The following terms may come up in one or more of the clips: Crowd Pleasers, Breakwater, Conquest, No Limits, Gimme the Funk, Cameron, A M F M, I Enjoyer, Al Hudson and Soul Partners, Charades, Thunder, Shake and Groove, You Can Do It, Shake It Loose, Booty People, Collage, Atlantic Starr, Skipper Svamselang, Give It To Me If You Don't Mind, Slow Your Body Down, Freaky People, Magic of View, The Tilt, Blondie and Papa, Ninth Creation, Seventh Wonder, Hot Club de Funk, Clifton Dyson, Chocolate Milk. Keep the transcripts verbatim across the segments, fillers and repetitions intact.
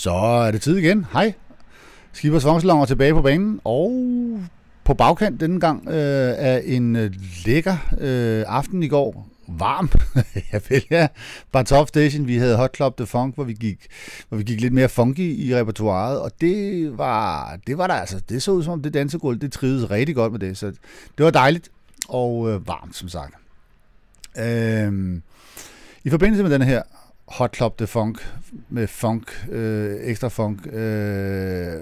Så er det tid igen. Hej. Skipper Svamselang er tilbage på banen, og på bagkant denne gang øh, af en øh, lækker øh, aften i går. Varm. Jeg vil ja. Bare Top Station. Vi havde Hot Club de Funk, hvor vi gik, hvor vi gik lidt mere funky i repertoireet, og det var, det var der altså. Det så ud som om det dansegulv, det trivedes rigtig godt med det, så det var dejligt og øh, varmt, som sagt. Øh, I forbindelse med den her Hot Club de Funk med funk, øh, ekstra funk, øh,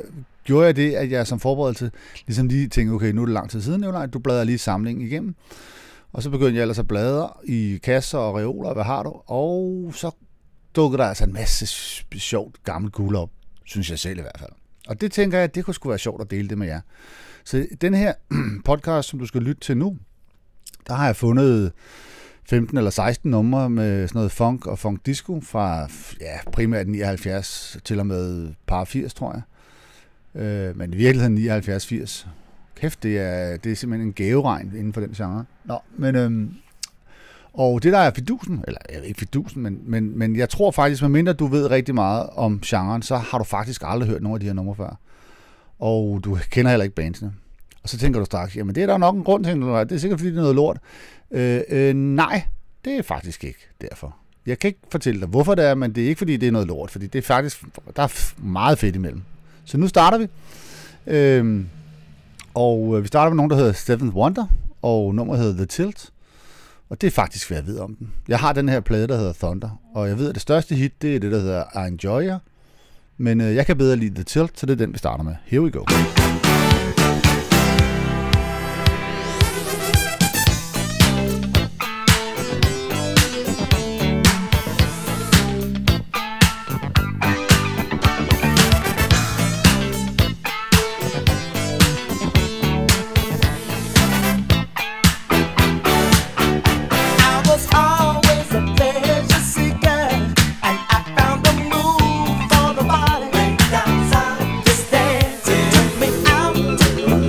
gjorde jeg det, at jeg som forberedelse ligesom lige tænkte, okay, nu er det lang tid siden, Nicolaj, du bladrer lige samlingen igennem. Og så begyndte jeg ellers at bladre i kasser og reoler, hvad har du? Og så dukkede der altså en masse sjovt gammelt guld op, synes jeg selv i hvert fald. Og det tænker jeg, det kunne sgu være sjovt at dele det med jer. Så den her podcast, som du skal lytte til nu, der har jeg fundet femten eller seksten numre med sådan noget funk og funk disco fra ja, primært nioghalvfjerds til og med par firs, tror jeg. Øh, men i virkeligheden nioghalvfjerds firs. Kæft, det er, det er simpelthen en gaveregn inden for den genre. Nå, men, øhm, og det der er fidusen, eller jeg ved ikke fidusen, men, men, men jeg tror faktisk, medmindre du ved rigtig meget om genren, så har du faktisk aldrig hørt nogen af de her numre før. Og du kender heller ikke bandsene. Og så tænker du straks, jamen det er der nok en grund til, det er sikkert fordi det er noget lort. Øh, øh, nej, det er faktisk ikke derfor. Jeg kan ikke fortælle dig, hvorfor det er, men det er ikke fordi det er noget lort, fordi det er faktisk, der er meget fedt imellem. Så nu starter vi. Øh, Og vi starter med nogen, der hedder Seventh Wonder, og nummeret hedder The Tilt. Og det er faktisk, hvad jeg ved om den. Jeg har den her plade, der hedder Thunder, og jeg ved, at det største hit, det er det, der hedder I Enjoyer. Men øh, jeg kan bedre lide The Tilt, så det er den, vi starter med. Here we go. Thank you.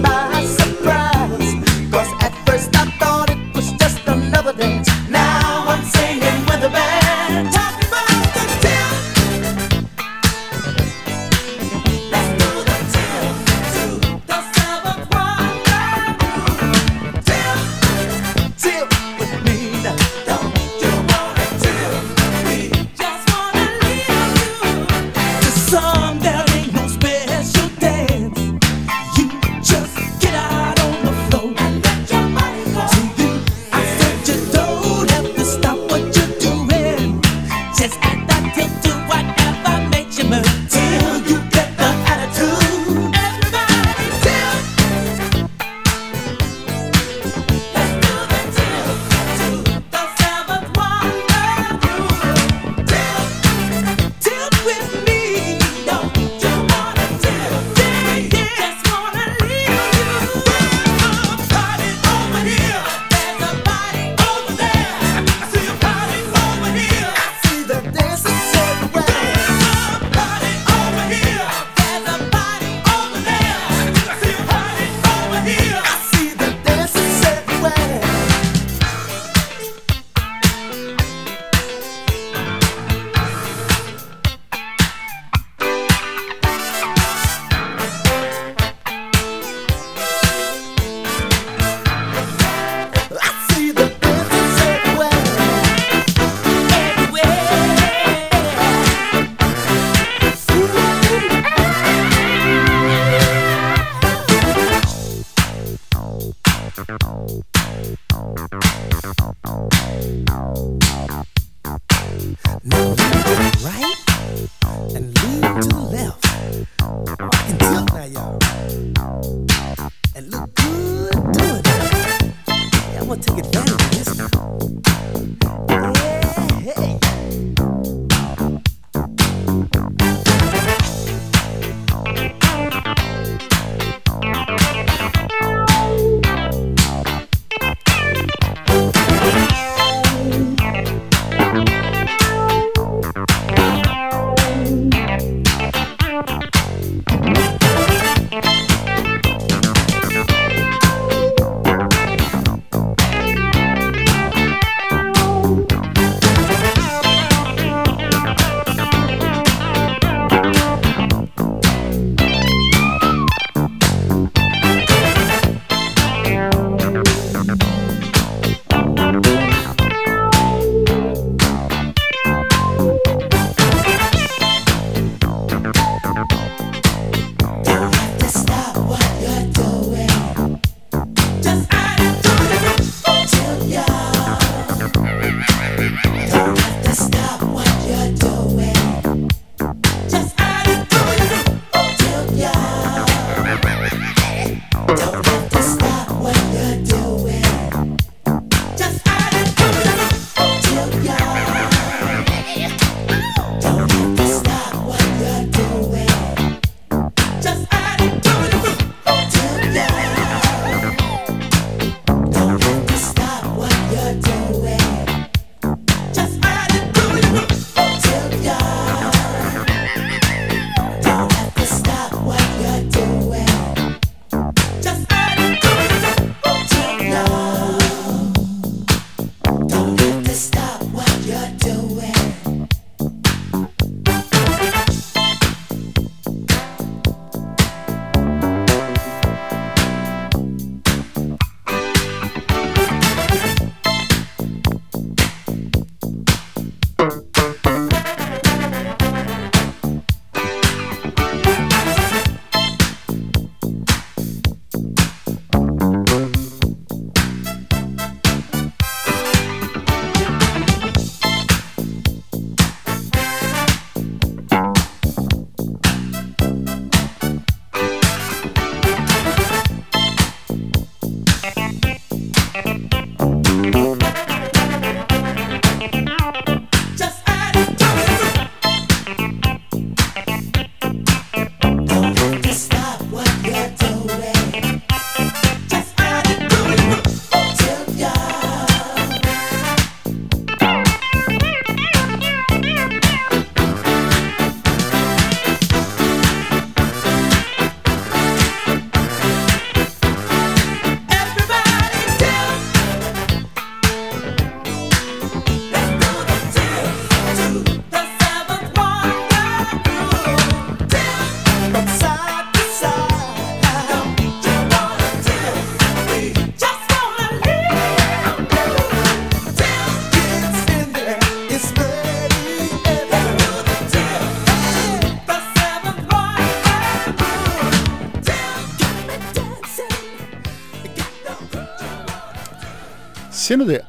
Siger du det?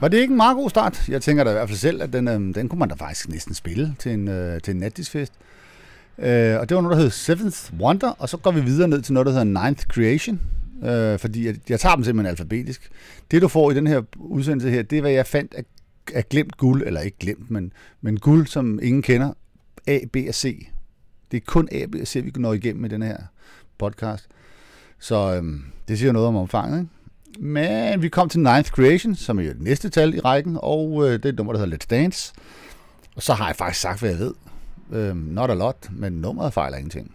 Var det ikke en meget god start? Jeg tænker da i hvert fald selv, at den, øh, den kunne man da faktisk næsten spille til en, øh, til en natdisfest. Øh, og det var noget, der hed Seventh Wonder, og så går vi videre ned til noget, der hedder Ninth Creation, øh, fordi jeg, jeg tager dem simpelthen alfabetisk. Det, du får i den her udsendelse her, det er, hvad jeg fandt af, af glemt guld, eller ikke glemt, men, men guld, som ingen kender. A, B og C. Det er kun A, B og C, vi kan nå igennem i den her podcast. Så øh, det siger noget om omfanget, ikke? Men vi kom til Ninth Creation, som er jo det næste tal i rækken, og øh, det er et nummer, der hedder Let's Dance. Og så har jeg faktisk sagt, hvad jeg ved. Øh, not a lot, men nummeret fejler ingenting.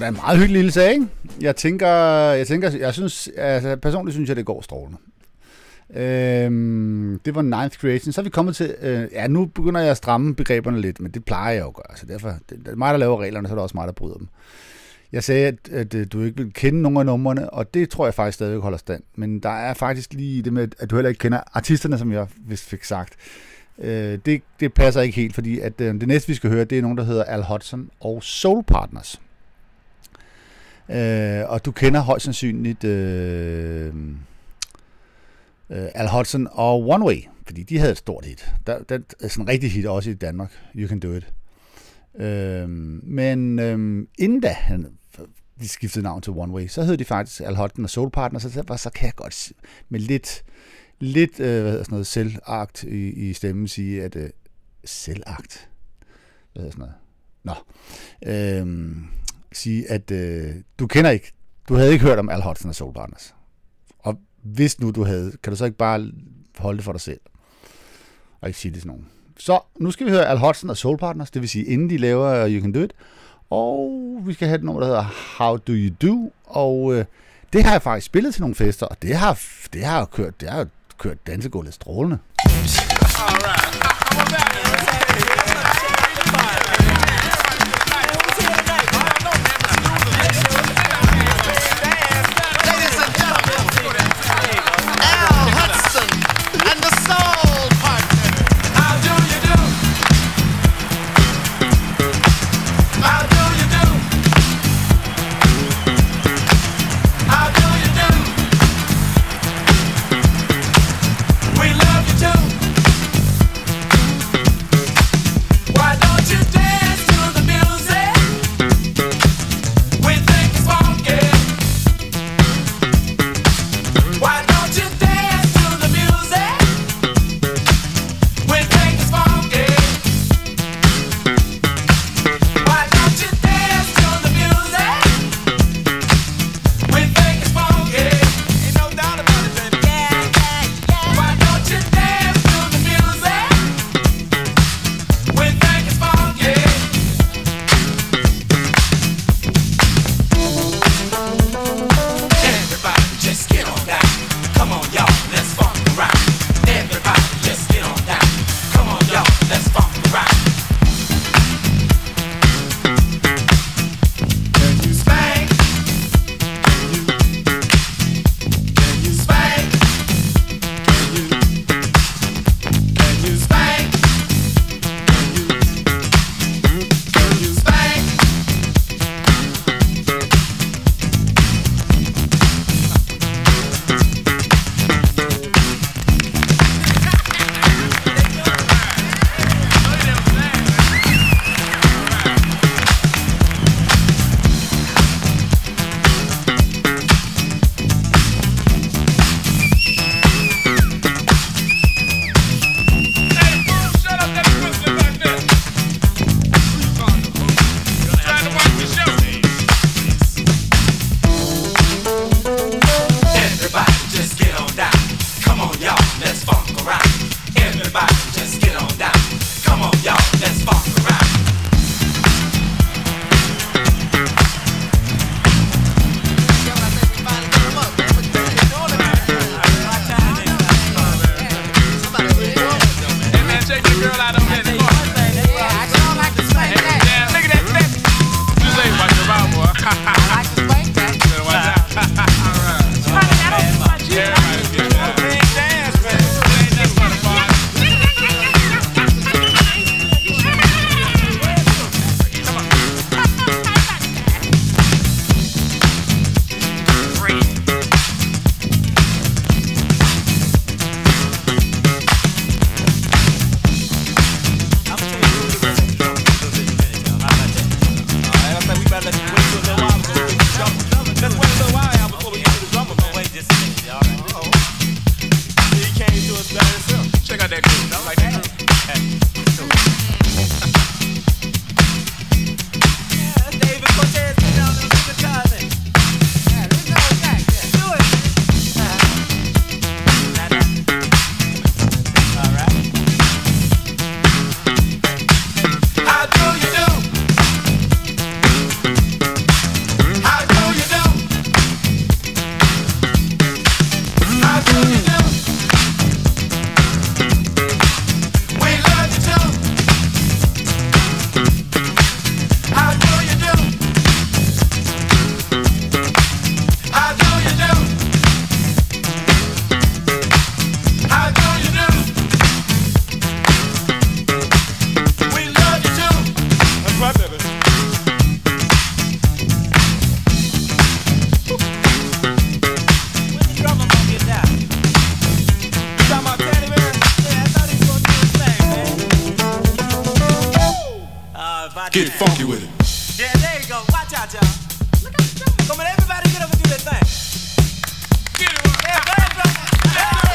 Det er en meget hyggelig lille sag, ikke? Jeg tænker, jeg tænker, jeg synes, altså personligt synes jeg, det går strålende. Øhm, det var Ninth Creation. Så er vi kommet til, øh, ja, nu begynder jeg at stramme begreberne lidt, men det plejer jeg jo at gøre, så derfor, det er mig, der laver reglerne, så er det også mig, der bryder dem. Jeg sagde, at, at du ikke vil kende nogen af numrene, og det tror jeg faktisk stadigvæk holder stand, men der er faktisk lige det med, at du heller ikke kender artisterne, som jeg vist fik sagt. Øh, det, det passer ikke helt, fordi at, øh, det næste, vi skal høre, det er nogen, der hedder Al Hudson og Soul Partners. Uh, og du kender højst sandsynligt uh, uh, Al Hudson og One Way, fordi de havde et stort hit. Der, der er sådan en rigtig hit også i Danmark, You Can Do It. Uh, men uh, inden da de skiftede navn til One Way, så hed de faktisk Al Hudson og Soul Partners, så, så kan jeg godt med lidt, lidt øh, hvad hedder sådan noget, selvagt i, i stemmen sige, at øh, selvagt, hvad hedder sådan noget, nå, øh, sige, at øh, du kender ikke, du havde ikke hørt om Al Hudson and Soul Partners. Og hvis nu du havde, kan du så ikke bare holde det for dig selv? Og ikke sige det til nogen. Så nu skal vi høre Al Hudson and Soul Partners, det vil sige inden de laver You Can Do It. Og vi skal have et nummer, der hedder How Do You Do. Og øh, det har jeg faktisk spillet til nogle fester, og det har det har kørt, det har kørt dansegulvet strålende. Come on, everybody get up and do their thing. Get it, yeah, everybody. Hey,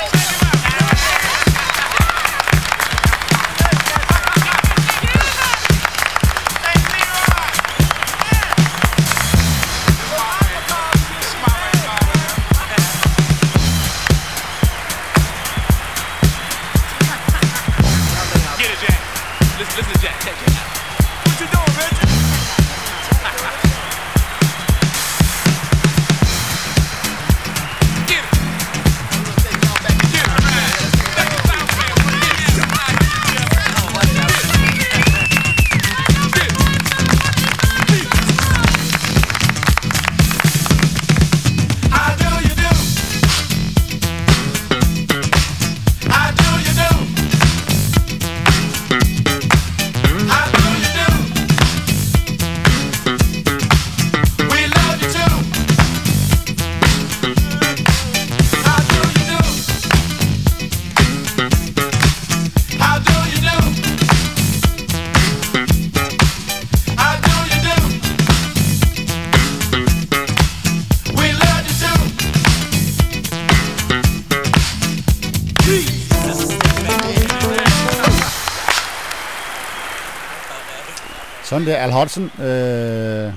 Sådan der, Al Hudson. Øh,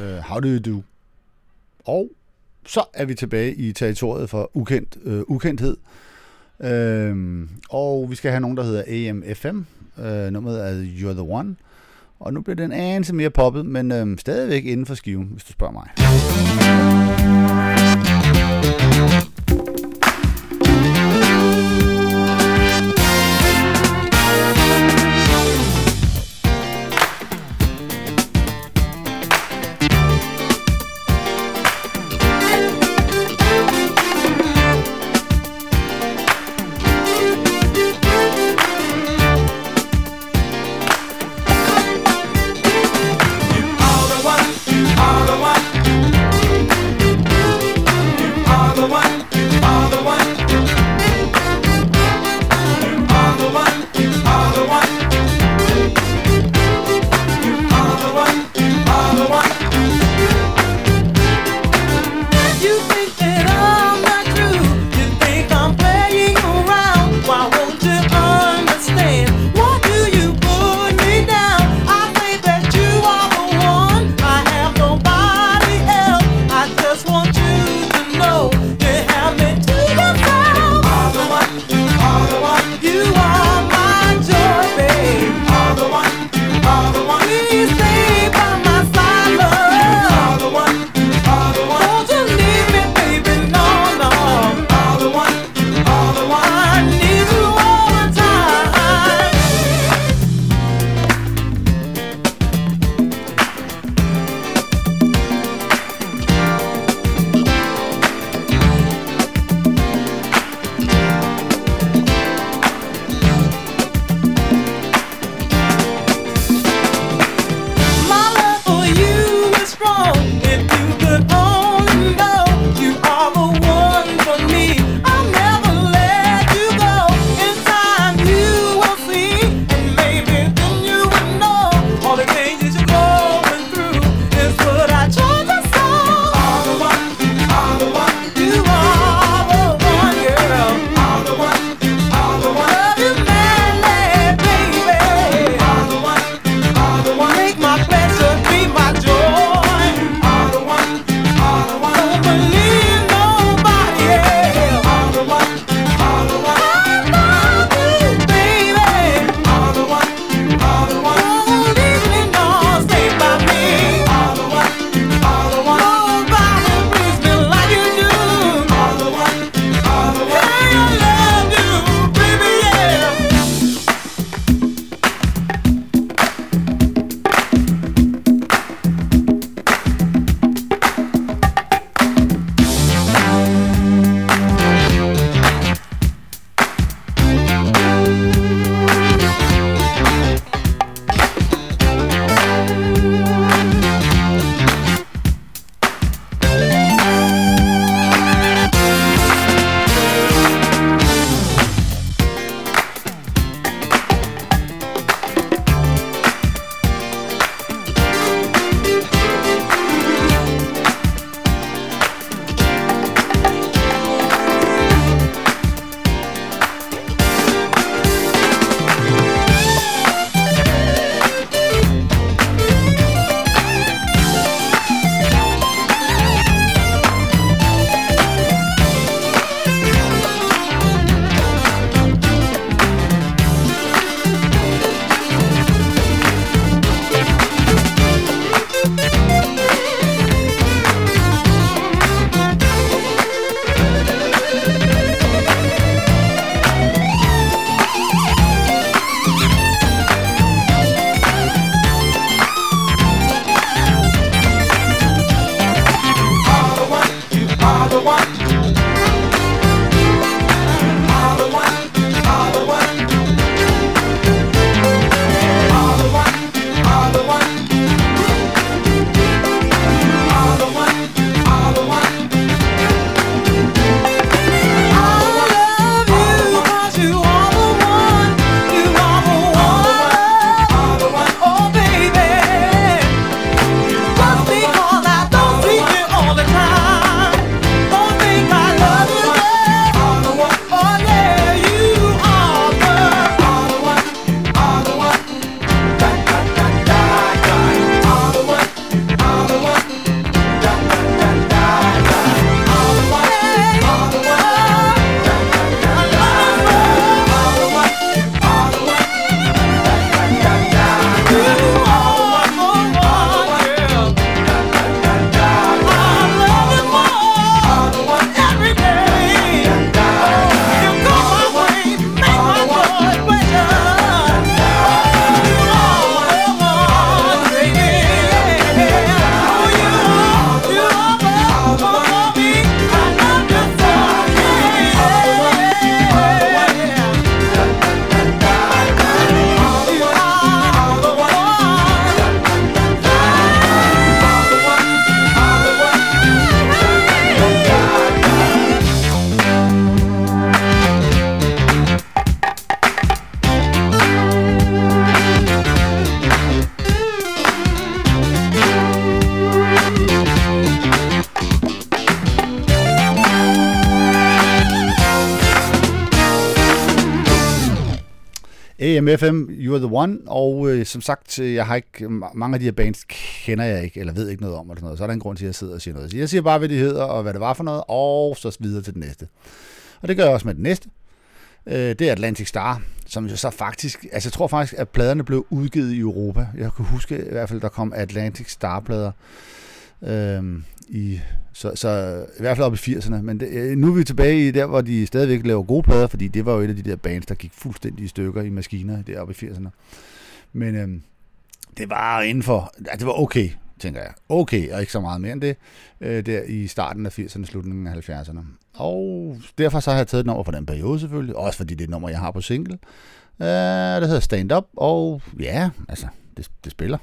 øh, how do you do? Og så er vi tilbage i territoriet for ukendt, øh, ukendthed. Øh, og vi skal have nogen, der hedder A M F M. Øh, nummeret er You're the One. Og nu bliver den anelse mere poppet, men øh, stadigvæk inden for skiven, hvis du spørger mig. You are the one, you are the one. A M F M, You Are The One, og øh, som sagt, jeg har ikke, mange af de her bands kender jeg ikke, eller ved ikke noget om, eller sådan noget. Så er der en grund til, at jeg sidder og siger noget. Så jeg siger bare, hvad de hedder, og hvad det var for noget, og så videre til det næste. Og det gør jeg også med det næste. Øh, det er Atlantic Starr, som jo så faktisk, altså jeg tror faktisk, at pladerne blev udgivet i Europa. Jeg kan huske i hvert fald, der kom Atlantic Starr-plader. Øhm, i, så, så i hvert fald op i firserne, men det, nu er vi tilbage i der, hvor de stadigvæk laver gode plader, fordi det var jo et af de der bands, der gik fuldstændig i stykker i maskiner deroppe i firserne, men øhm, det var inden for, ja, det var okay, tænker jeg, okay, og ikke så meget mere end det, øh, der i starten af firserne, slutningen af halvfjerdserne, og derfor så har jeg taget et nummer fra den periode selvfølgelig, også fordi det er et nummer, jeg har på single, øh, det hedder Stand Up, og ja, altså, det, det spiller.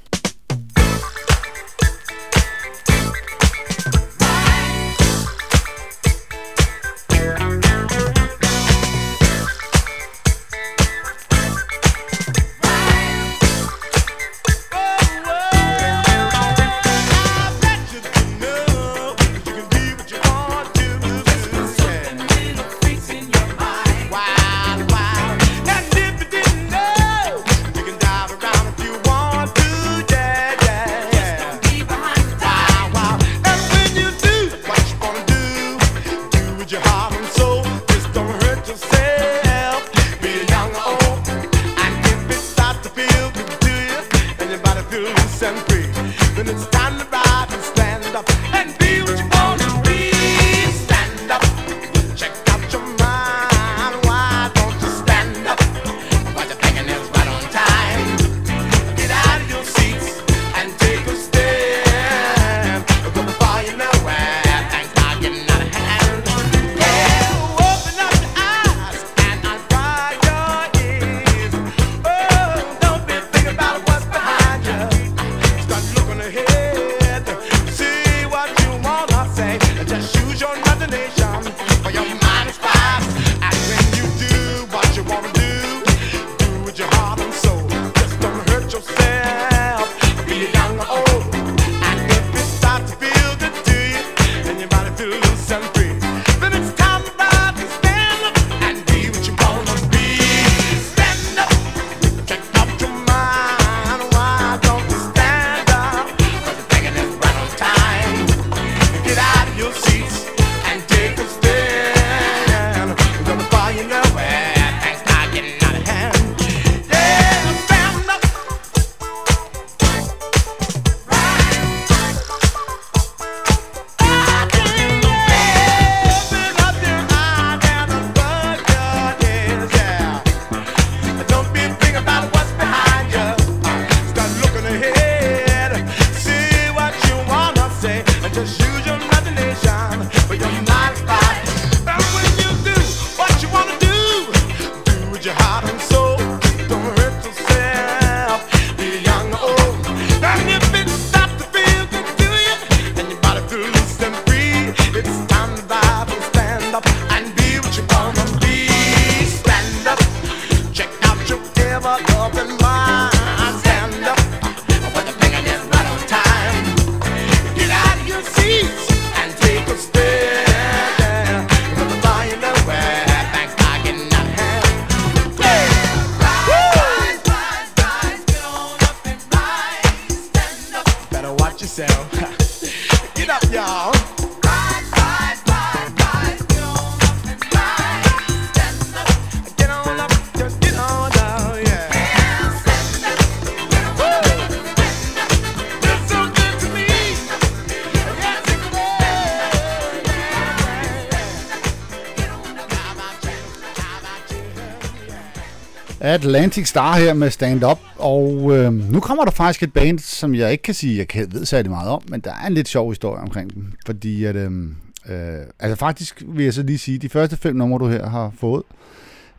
Atlantic Starr her med Stand Up, og øh, nu kommer der faktisk et band, som jeg ikke kan sige, jeg ved særlig meget om, men der er en lidt sjov historie omkring dem, fordi at, øh, altså faktisk vil jeg så lige sige, de første fem numre, du her har fået,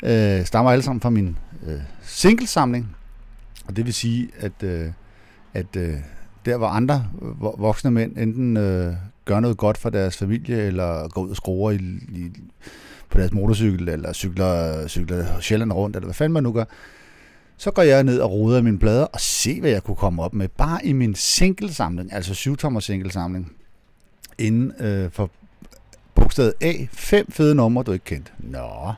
øh, stammer alle sammen fra min øh, singlesamling, og det vil sige, at, øh, at øh, der hvor andre voksne mænd enten øh, gør noget godt for deres familie, eller går ud og skruer i, i på deres motorcykel, eller cykler, cykler Sjælland rundt, eller hvad fanden man nu gør, så går jeg ned og roder mine plader, og se, hvad jeg kunne komme op med, bare i min singlesamling, altså syv-tommer singlesamling, inden øh, for bogstavet A, fem fede numre, du ikke kendte. Nå.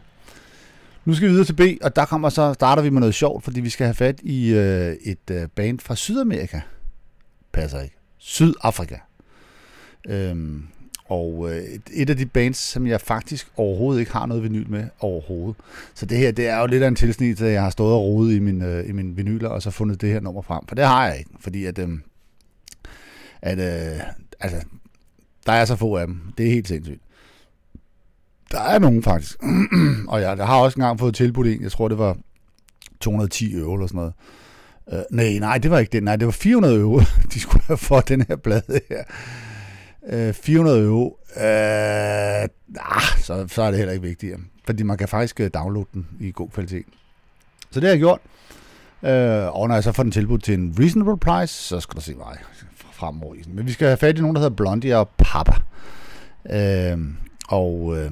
Nu skal vi videre til B, og der kommer så starter vi med noget sjovt, fordi vi skal have fat i øh, et øh, band fra Sydamerika. Passer ikke. Sydafrika. Øhm, og øh, et, et af de bands, som jeg faktisk overhovedet ikke har noget vinyl med overhovedet. Så det her, det er jo lidt af en tilsnit, at jeg har stået og rodet i min, øh, i min vinyler, og så fundet det her nummer frem. For det har jeg ikke, fordi at, øh, at øh, altså, der er så få af dem. Det er helt sindssygt. Der er nogen faktisk, og jeg, jeg har også engang fået tilbudt en, jeg tror det var to hundrede og ti euro eller sådan noget. Øh, nej, nej, det var ikke det, nej, det var fire hundrede euro, de skulle have for den her plade her. Øh, fire hundrede euro, øh, nah, så, så er det heller ikke vigtigt, fordi man kan faktisk downloade den i god kvalitet. Så det har jeg gjort, øh, og når jeg så får den tilbudt til en reasonable price, så skal der se mig fremover. Men vi skal have fat i nogen, der hedder Blondie og Papa. Øh, og... Øh,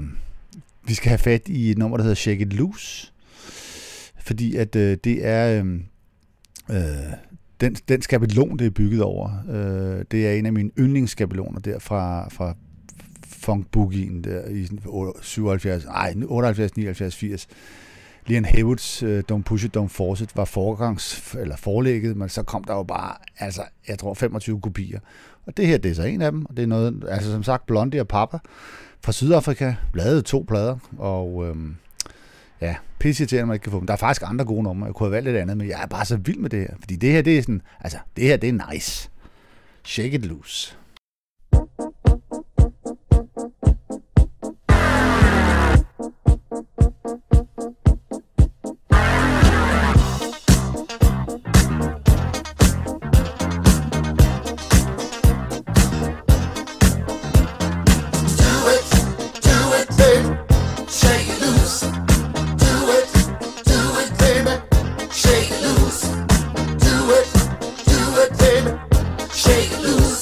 Vi skal have fat i et nummer, der hedder Shake It Loose, fordi at øh, det er øh, den, den skabelon, det er bygget over. Øh, det er en af mine yndlingsskabeloner der fra, fra funk-boogien der i syvoghalvfjerds, nej, otteoghalvfjerds, nioghalvfjerds, firs. Leon Haywood's øh, Don't Push It, Don't Force It var forgangs, eller forlægget, men så kom der jo bare, altså, jeg tror femogtyve kopier. Og det her, det er så en af dem, og det er noget, altså som sagt, Blondie og Papa fra Sydafrika, lavede to plader, og øhm, ja, pisse irriterende, man ikke kan få dem. Der er faktisk andre gode numre, jeg kunne have valgt lidt andet, men jeg er bare så vild med det her, fordi det her, det er sådan, altså, det her, det er nice. Shake It Loose. Shake it loose,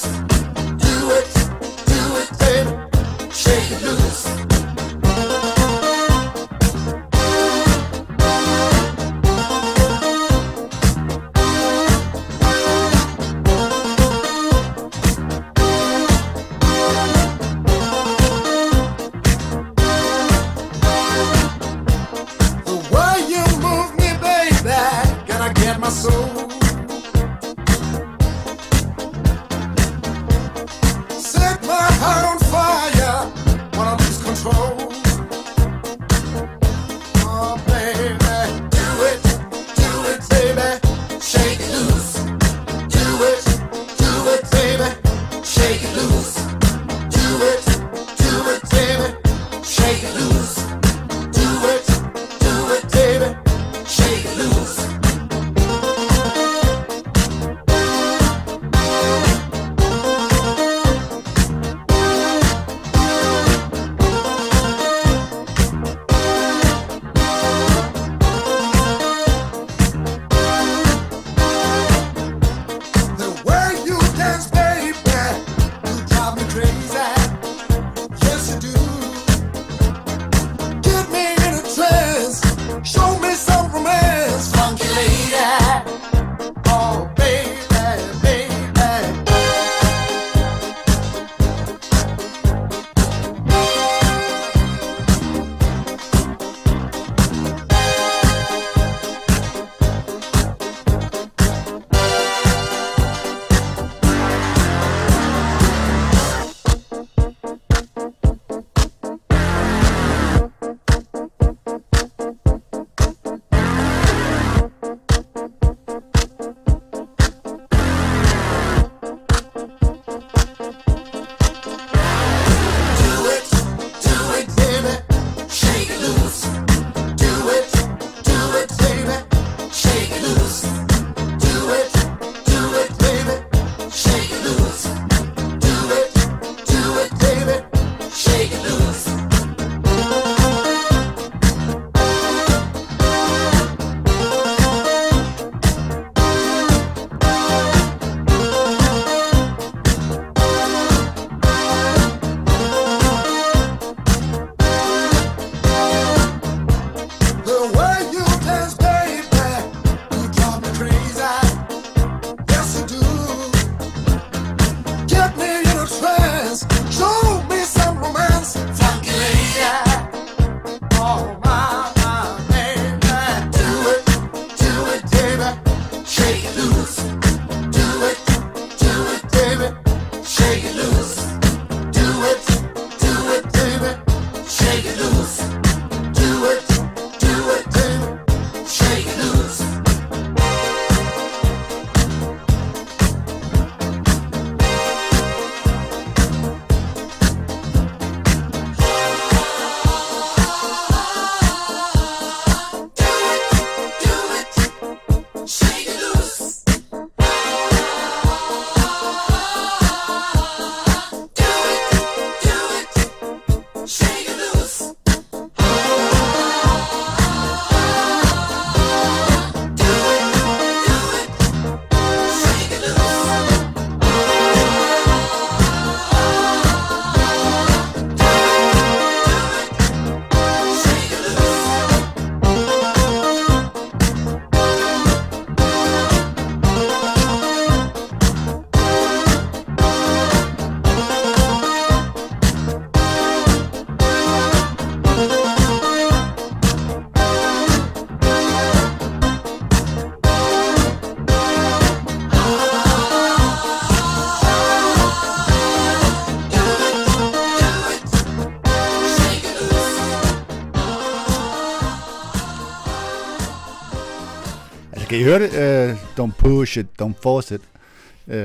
Kan I høre det? Uh, don't push it, don't force it.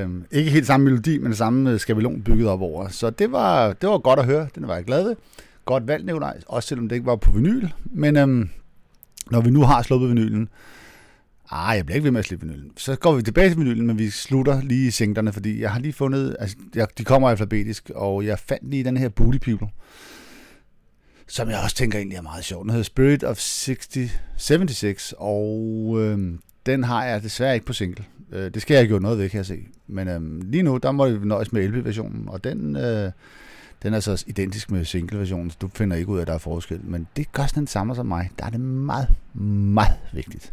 Uh, ikke helt samme melodi, men samme skabelon bygget op over. Så det var, det var godt at høre. Den var jeg glad ved. Godt valgt, Nikolaj. Også selvom det ikke var på vinyl. Men uh, når vi nu har sluppet vinylen, ah, jeg bliver ikke ved med at slippe vinylen. Så går vi tilbage til vinylen, men vi slutter lige i singterne, fordi jeg har lige fundet, altså jeg, de kommer alfabetisk, og jeg fandt lige den her Booty People, som jeg også tænker egentlig er meget sjov. Den hedder Spirit of sixty, seventy-six, og øh, den har jeg desværre ikke på single. Øh, det skal jeg ikke gøre noget ved, kan jeg se. Men øh, lige nu, der må vi nøjes med L P-versionen, og den, øh, den er så identisk med single-versionen, så du finder ikke ud af, at der er forskel. Men det gør sådan den samme som mig. Der er det meget, meget vigtigt.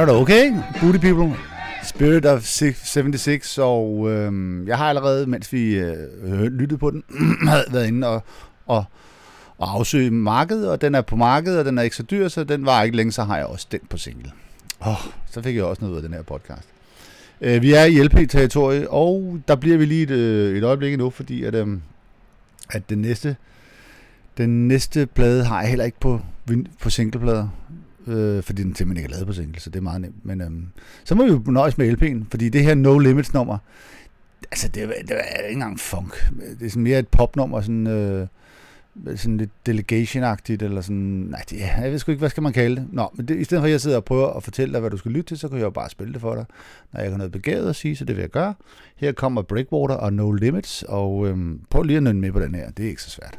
Er det okay? Booty People, Spirit of seventy-six, og øh, jeg har allerede, mens vi øh, lyttede på den, været inde og, og, og afsøge markedet, og den er på markedet, og den er ikke så dyr, så den var ikke længe, så har jeg også den på single. Oh, så fik jeg også noget ud af den her podcast. Øh, vi er i L P-territoriet, og der bliver vi lige et, øh, et øjeblik endnu, fordi at, øh, at den næste, den næste plade har jeg heller ikke på, på singleplader. Øh, fordi den simpelthen ikke er lavet på single, så det er meget nemt. Men øhm, så må vi jo nøjes med L P'en, fordi det her No Limits nummer, altså det, det er ikke engang funk. Det er sådan mere et popnummer, sådan øh, sådan lidt delegation-agtigt, eller sådan, nej, det, jeg ved sgu ikke, hvad skal man kalde det? Nå, men det, i stedet for, at jeg sidder og prøver at fortælle dig, hvad du skal lytte til, så kan jeg jo bare spille det for dig. Når jeg har noget begavet at sige, så det vil jeg gøre. Her kommer Breakwater og No Limits, og øhm, prøv lige at nynne med på den her, det er ikke så svært.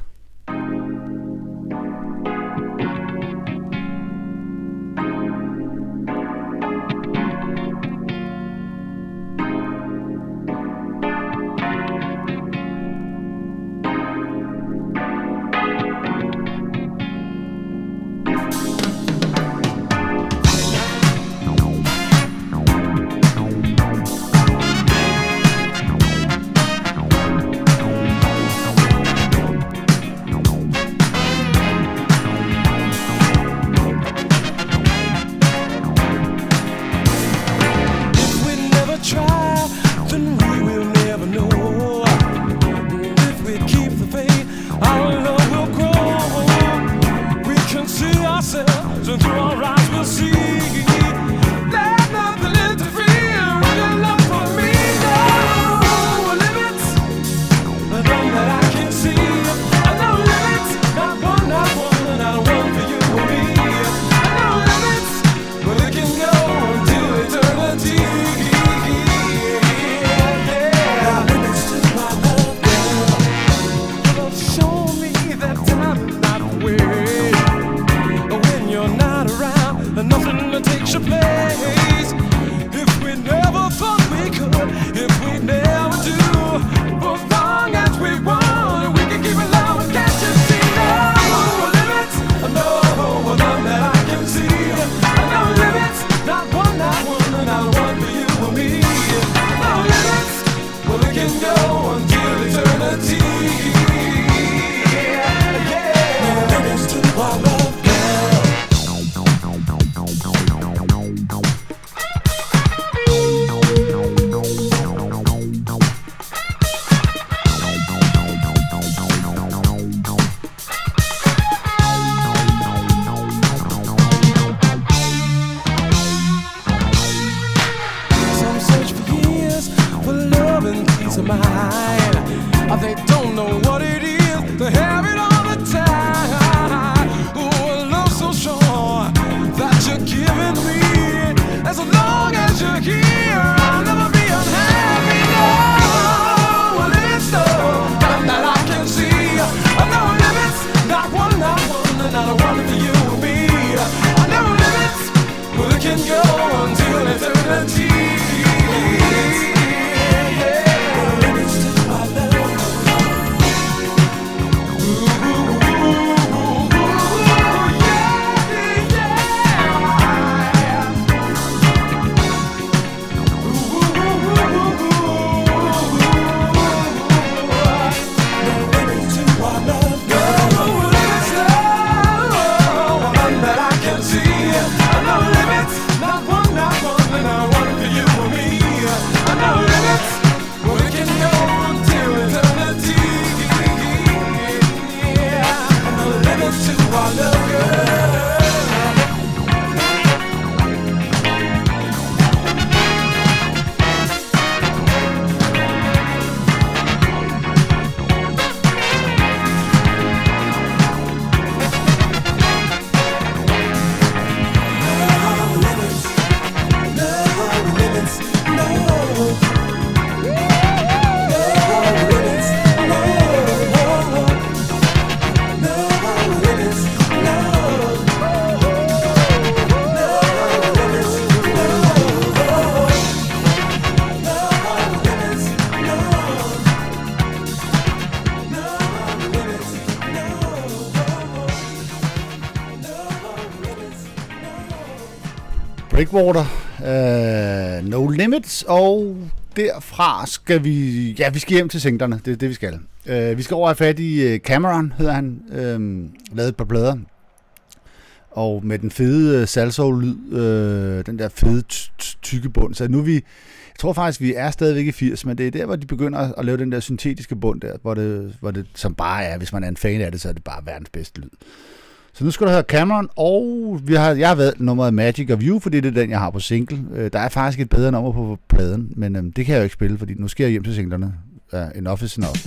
Breakwater, uh, No Limits, og derfra skal vi, ja, vi skal hjem til singterne, det er det, vi skal. Uh, vi skal over have fat i Cameron, hedder han, uh, lavede et par plader, og med den fede uh, salsa-lyd, uh, den der fede tykke bund, så nu vi, jeg tror faktisk, vi er stadigvæk i firs, men det er der, hvor de begynder at lave den der syntetiske bund der, hvor det, hvor det som bare er, hvis man er en fan af det, så er det bare verdens bedste lyd. Så nu skal du høre Cameron, og vi har, jeg har valgt nummeret Magic of View, fordi det er den, jeg har på single. Der er faktisk et bedre nummer på pladen, men øhm, det kan jeg jo ikke spille, fordi nu skal jeg hjem til singlerne. Ja, enough is enough.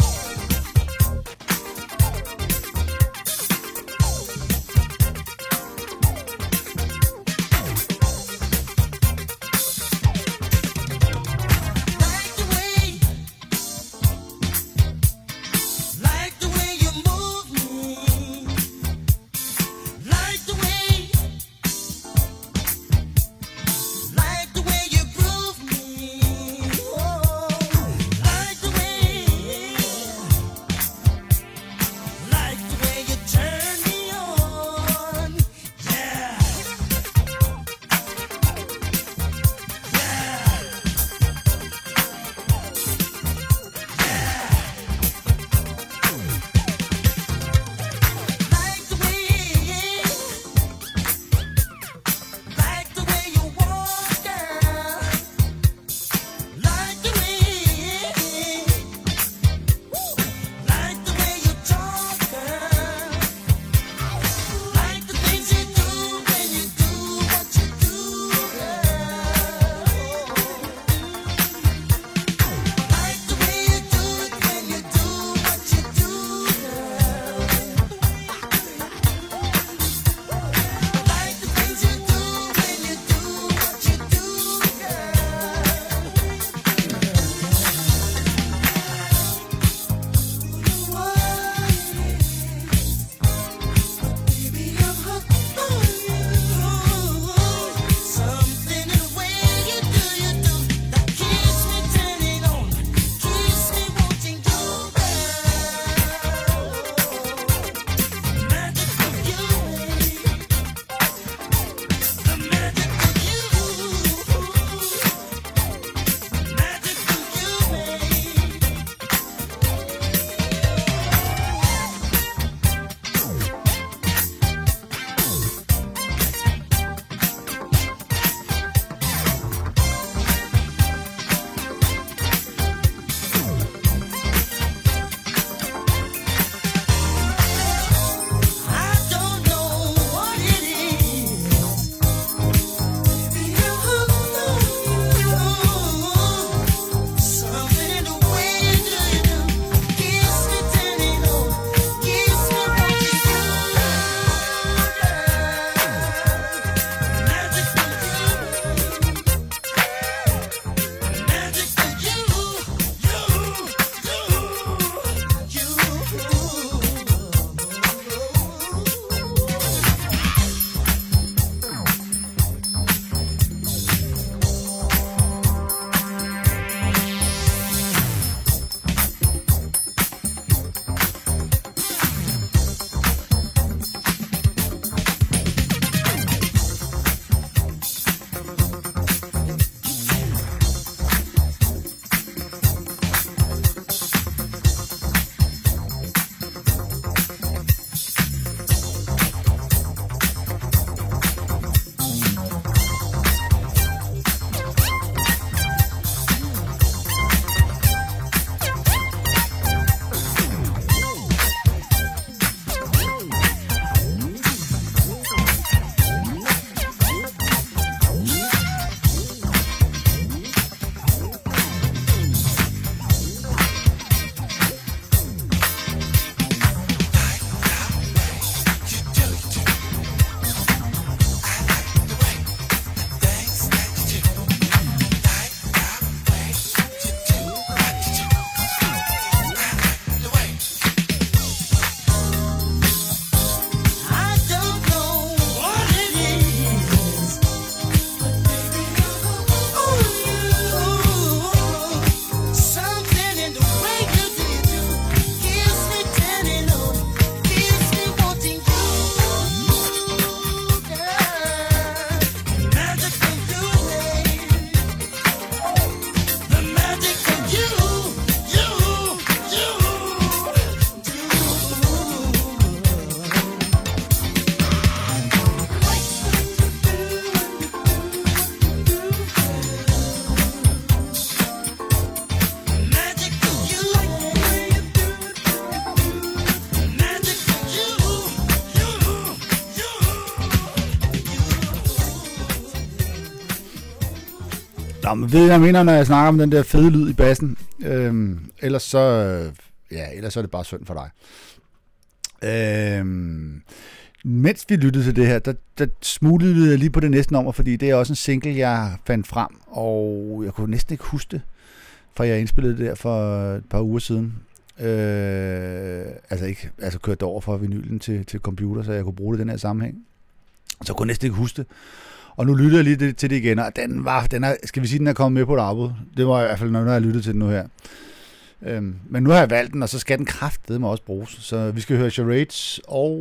Jamen, ved jeg mener, når jeg snakker om den der fede lyd i bassen. Øhm, ellers så, ja, ellers så er det bare synd for dig. Øhm, mens vi lyttede til det her, der, der smuglede jeg lige på det næste nummer, fordi det er også en single, jeg fandt frem, og jeg kunne næsten ikke huske det, for jeg indspillede det der for et par uger siden. Øh, altså ikke, altså kørte over fra vinylen til, til computer, så jeg kunne bruge det i den her sammenhæng. Så jeg kunne næsten ikke huske det. Og nu lytter jeg lige til det igen, og den var, den er, skal vi sige, den er kommet med på et arbejde. Det var i hvert fald, når jeg lyttede til den nu her. Øhm, men nu har jeg valgt den, og så skal den kraftedeme også bruges. Så vi skal høre Charades og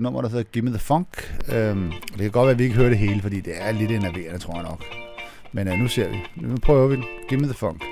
nummer, der hedder Gimme the Funk. Øhm, det kan godt være, at vi ikke hører det hele, fordi det er lidt enerverende, tror jeg nok. Men øh, nu ser vi. Nu prøver vi den. Gimme the Funk.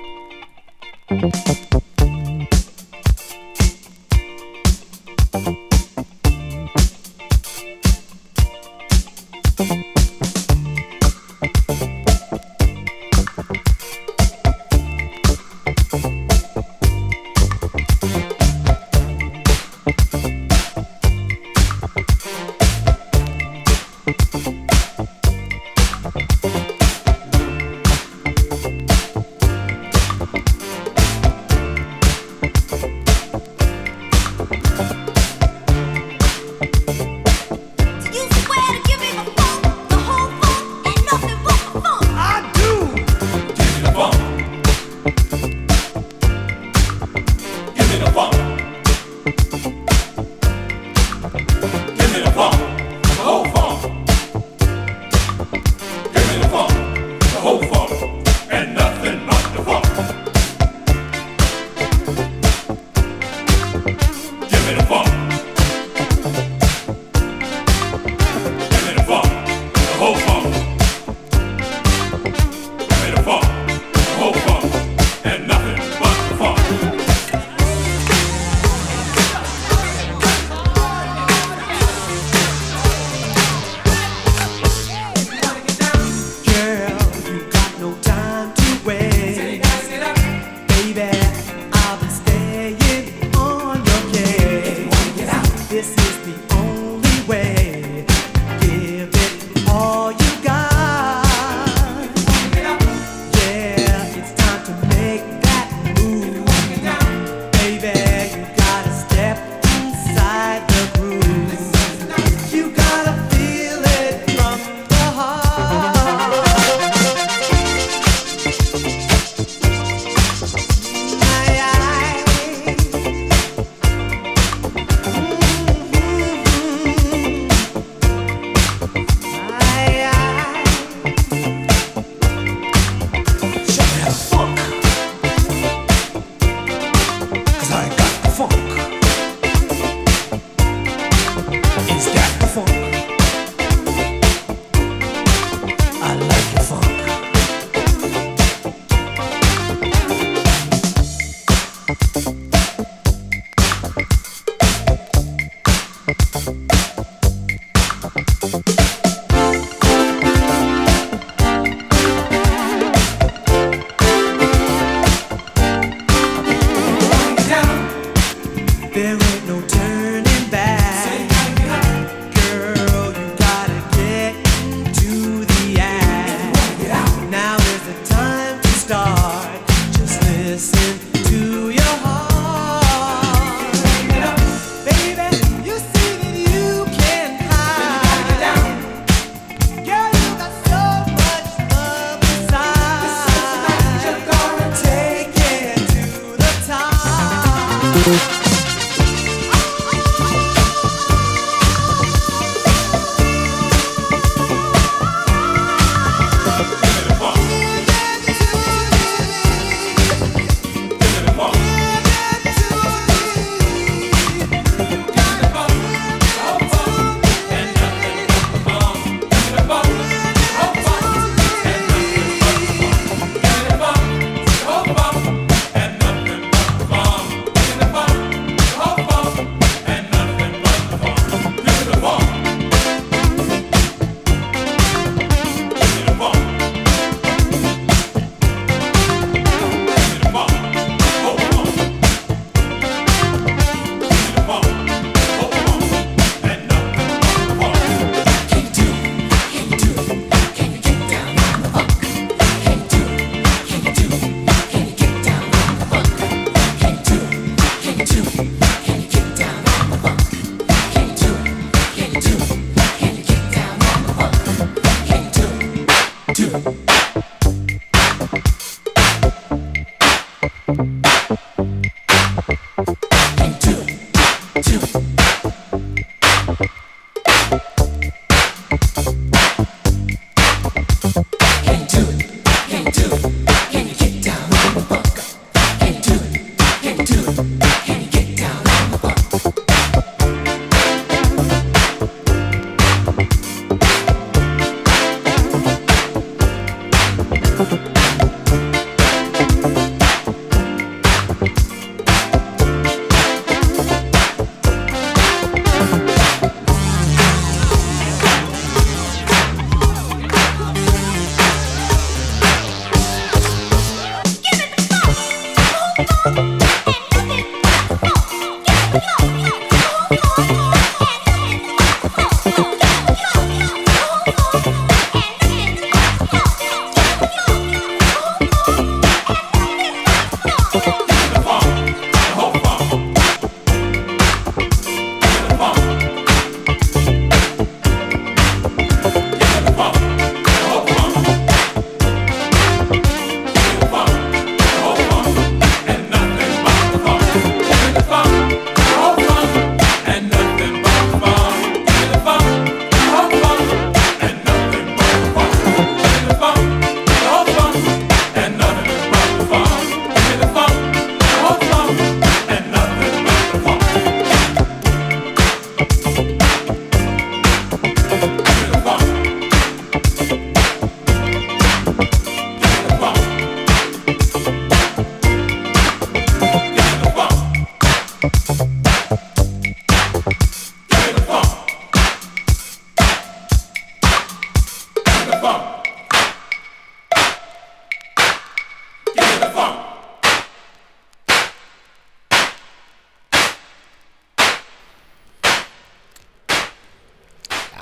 There ain't no turning back, girl.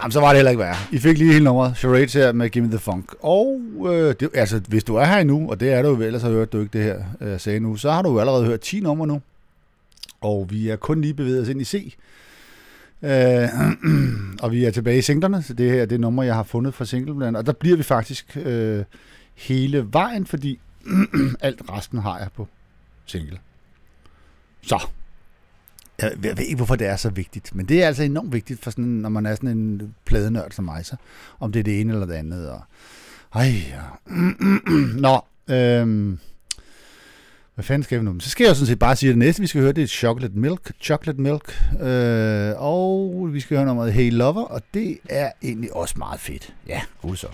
Jamen, så var det heller ikke værre. I fik lige hele nummeret, Charades her med Gimme the Funk. Og øh, det, altså, hvis du er her endnu, og det er du jo, ellers har hørt du ikke det her, jeg sagde nu, så har du jo allerede hørt ti numre nu. Og vi er kun lige bevæget os ind i C. Øh, og vi er tilbage i singlerne, så det her det er nummer, jeg har fundet fra singlepladen. Og der bliver vi faktisk øh, hele vejen, fordi alt resten har jeg på single. Så. Jeg ved ikke, hvorfor det er så vigtigt, men det er altså enormt vigtigt, for sådan, når man er sådan en pladenørd som mig, så om det er det ene eller det andet. Og... Ej, ja. Nå, øhm... hvad fanden skal vi nu? Så skal jeg jo sådan set bare sige, at det næste, vi skal høre, det er Chocolate Milk, Chocolate Milk, øh... og vi skal høre noget Hey Lover, og det er egentlig også meget fedt. Ja, god så.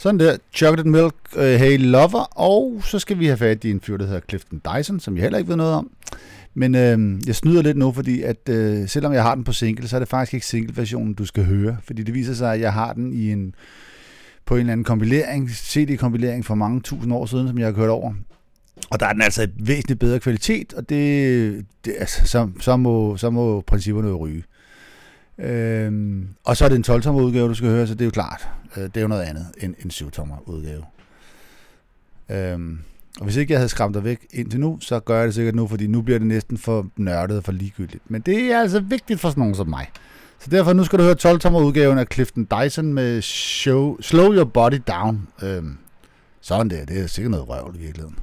Sådan der, Chocolate Milk, uh, Hey Lover, og så skal vi have fat i en fyr, der hedder Clifton Dyson, som jeg heller ikke ved noget om. Men øh, jeg snyder lidt nu, fordi at, øh, selvom jeg har den på single, så er det faktisk ikke single-versionen, du skal høre. Fordi det viser sig, at jeg har den i en, på en eller anden kompilering, C D-kompilering for mange tusind år siden, som jeg har kørt over. Og der er den altså i væsentligt bedre kvalitet, og det, det altså, så, så, må, så må principperne jo ryge. Øh, og så er det en tolv-tommer udgave, du skal høre, så det er jo klart. Øh, det er jo noget andet end en syv-tommer udgave. Øh, Og hvis ikke jeg havde skræmt dig væk indtil nu, så gør jeg det sikkert nu, fordi nu bliver det næsten for nørdet og for ligegyldigt. Men det er altså vigtigt for sådan nogen som mig. Så derfor nu skal du høre tolv-tommer udgaven af Clifton Dyson med show, Slow Your Body Down. Øhm, sådan der, det er sikkert noget røvl i virkeligheden.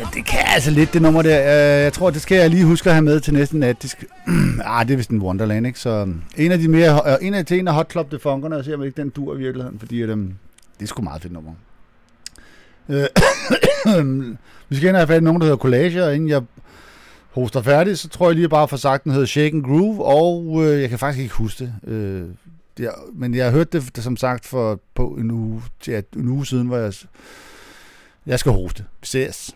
altså, det kan altså lidt, det nummer der. Jeg tror, det skal jeg lige huske at have med til næsten nat. Det skal... ah, det er vist en Wonderland, ikke? Så en af de mere... En af de en af Hot Club de Funkerne, og ser man ikke, den dur i virkeligheden, fordi at, um, det er sgu meget fedt nummer. Vi skal ind og have fat i nogen, der hedder Collage, og inden jeg hoster færdig, så tror jeg lige bare for sagt, den hedder Shake and Groove, og øh, jeg kan faktisk ikke huske det. Øh, det er, men jeg har hørt det, som sagt, for på en uge, ja, en uge siden, hvor jeg... Jeg skal hoste. Vi ses.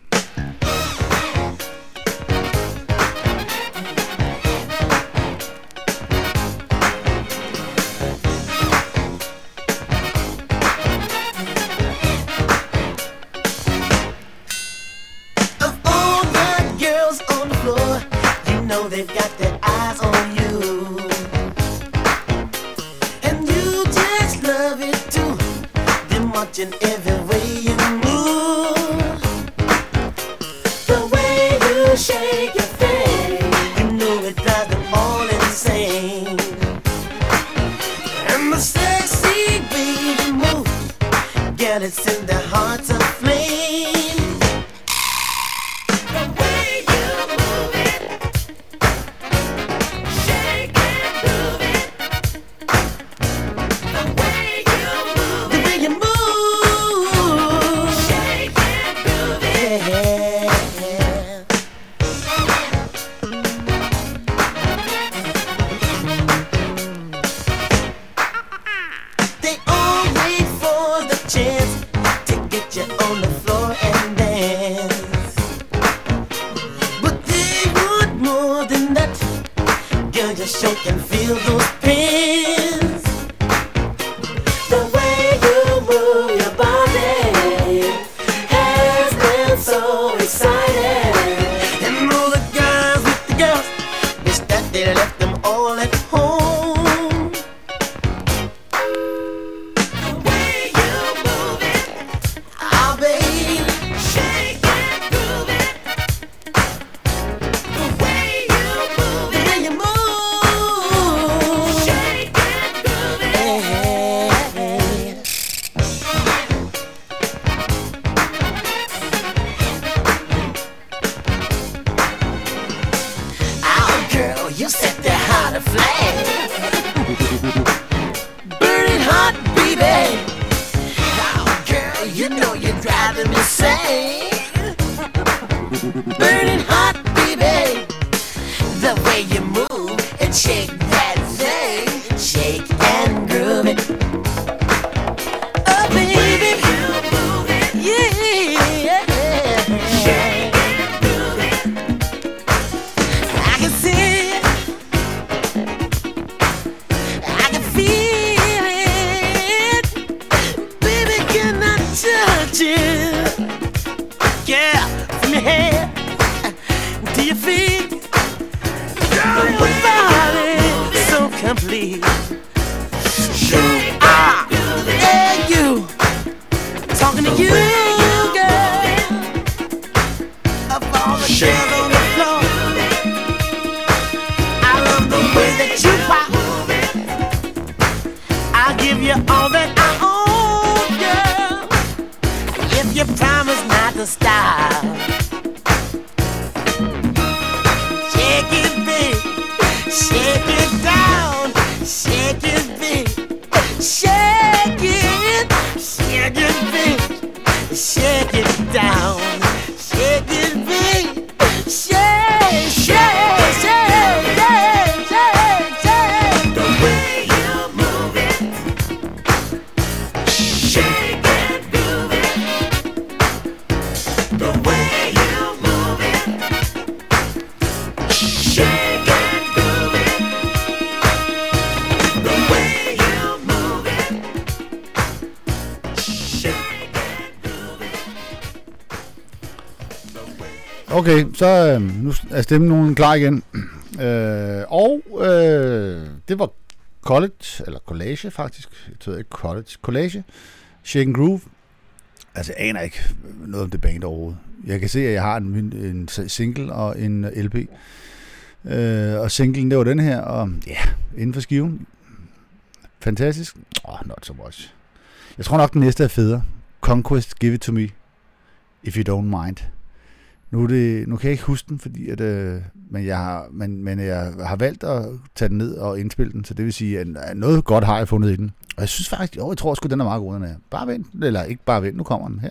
Okay, så øh, nu er stemmen nogen klar igen. Øh, og øh, det var college, eller collage faktisk. Jeg tød ikke college, collage. Shake and Groove. Altså, jeg aner ikke noget om det band overhovedet. Jeg kan se, at jeg har en, en single og en L P. Øh, og singlen, det var den her. Og ja, yeah, inden for skiven. Fantastisk. Åh, oh, not so much. Jeg tror nok, den næste er federe. Conquest, Give It To Me If You Don't Mind. Nu, er det, nu kan jeg ikke huske den, fordi at, øh, men, jeg har, men, men jeg har valgt at tage den ned og indspille den, så det vil sige, at noget godt har jeg fundet i den. Og jeg synes faktisk, jo, jeg tror sgu, den er meget god, den er. Bare vent, eller ikke bare vent, nu kommer den her.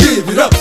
Give it up.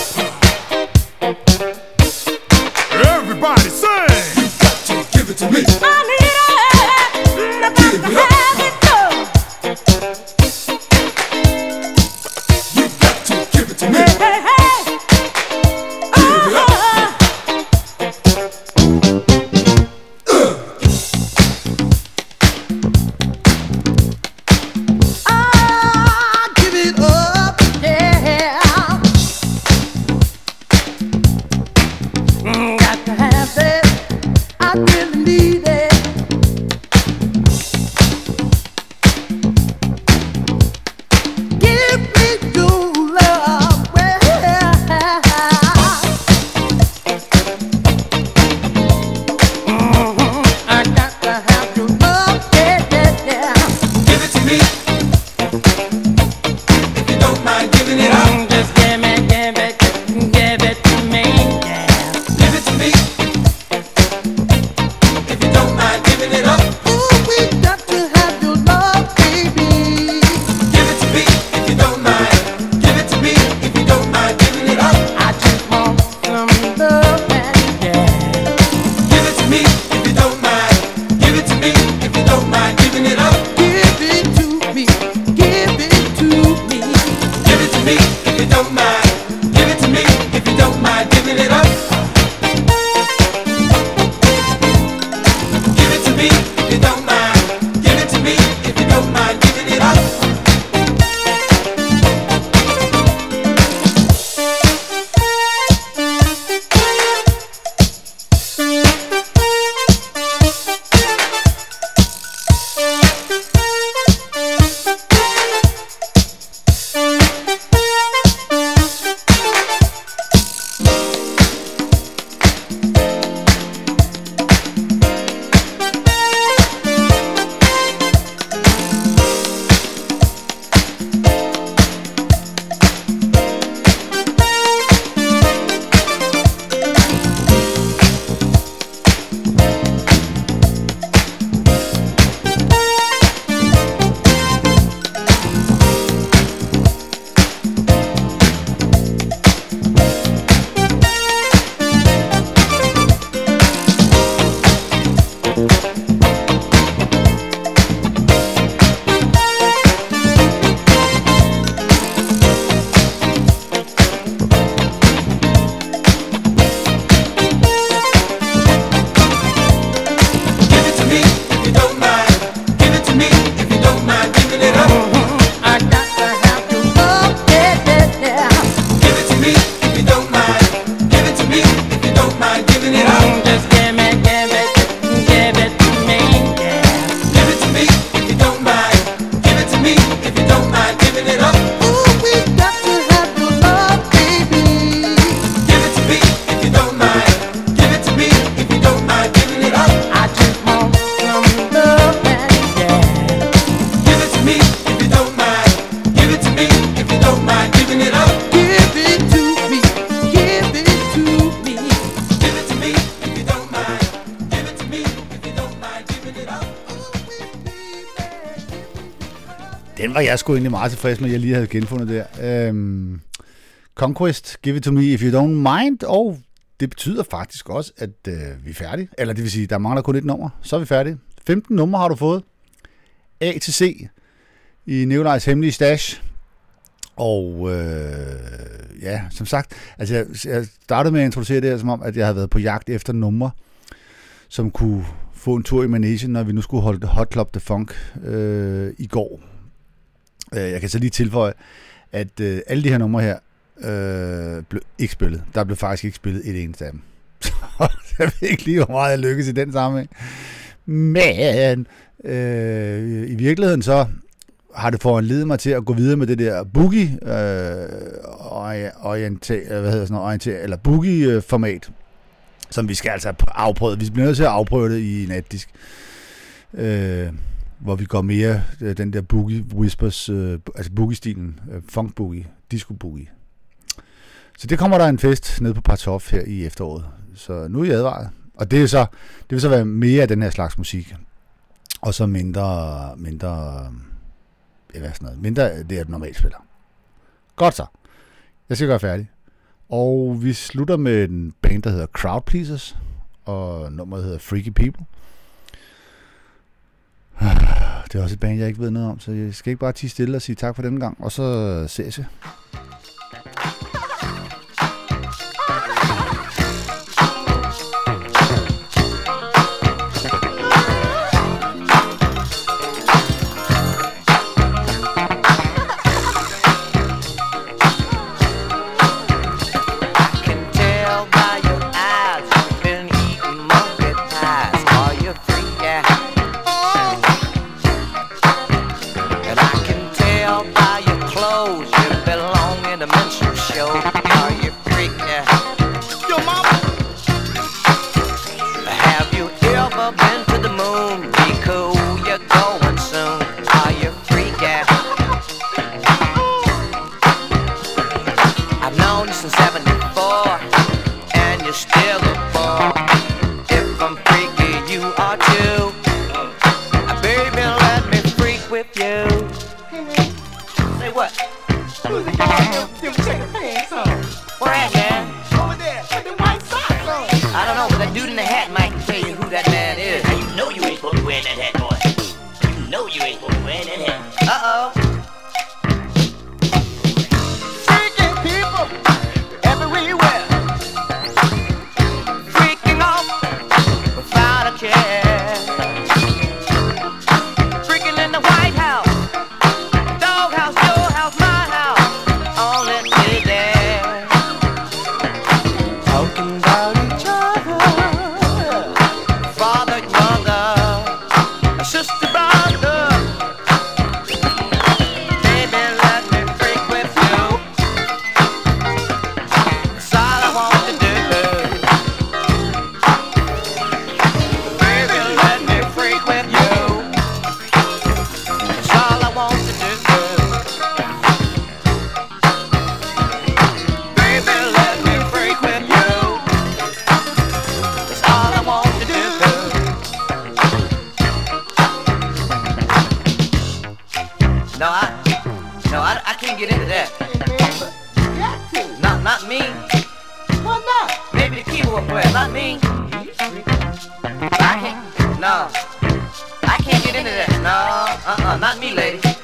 Den var jeg sgu egentlig meget tilfreds med, jeg lige havde genfundet der. Øhm, Conquest, Give It To Me If You Don't Mind, og det betyder faktisk også, at øh, vi er færdige. Eller det vil sige, der mangler kun et nummer, så er vi færdige. femten numre har du fået. A til C i Nikolajs hemmelige stash. Og øh, ja, som sagt, altså jeg, jeg startede med at introducere det her, som om, at jeg havde været på jagt efter numre, som kunne få en tur i managen, når vi nu skulle holde Hot Club de Funk øh, i går. Jeg kan så lige tilføje, at øh, alle de her numre her øh, blev ikke spillet. Der blev faktisk ikke spillet et eneste af dem. Så jeg ved ikke lige, hvor meget jeg lykkes i den sammenhæng. Men øh, i virkeligheden så har det foranledet mig til at gå videre med det der boogie øh, orienta- hvad hedder sådan noget, orienta- eller boogie format, som vi skal altså afprøve. Vi bliver nødt til at afprøve det i natdisk. Øh, hvor vi går mere øh, den der boogie whispers, øh, altså boogie-stilen, øh, funk boogie, disco boogie. Så det kommer der en fest nede på Partoff her i efteråret. Så nu er jeg advaret. Og det, er så, det vil så være mere af den her slags musik. Og så mindre, mindre, ja, hvad sådan noget, mindre det, at normalt spiller. Godt så. Jeg skal gøre færdig. Og vi slutter med en band, der hedder Crowd Pleasers, og nummeret hedder Freaky People. Det er også et band, jeg ikke ved noget om, så jeg skal ikke bare tie stille og sige tak for denne gang, og så ses jeg. Not me, lady.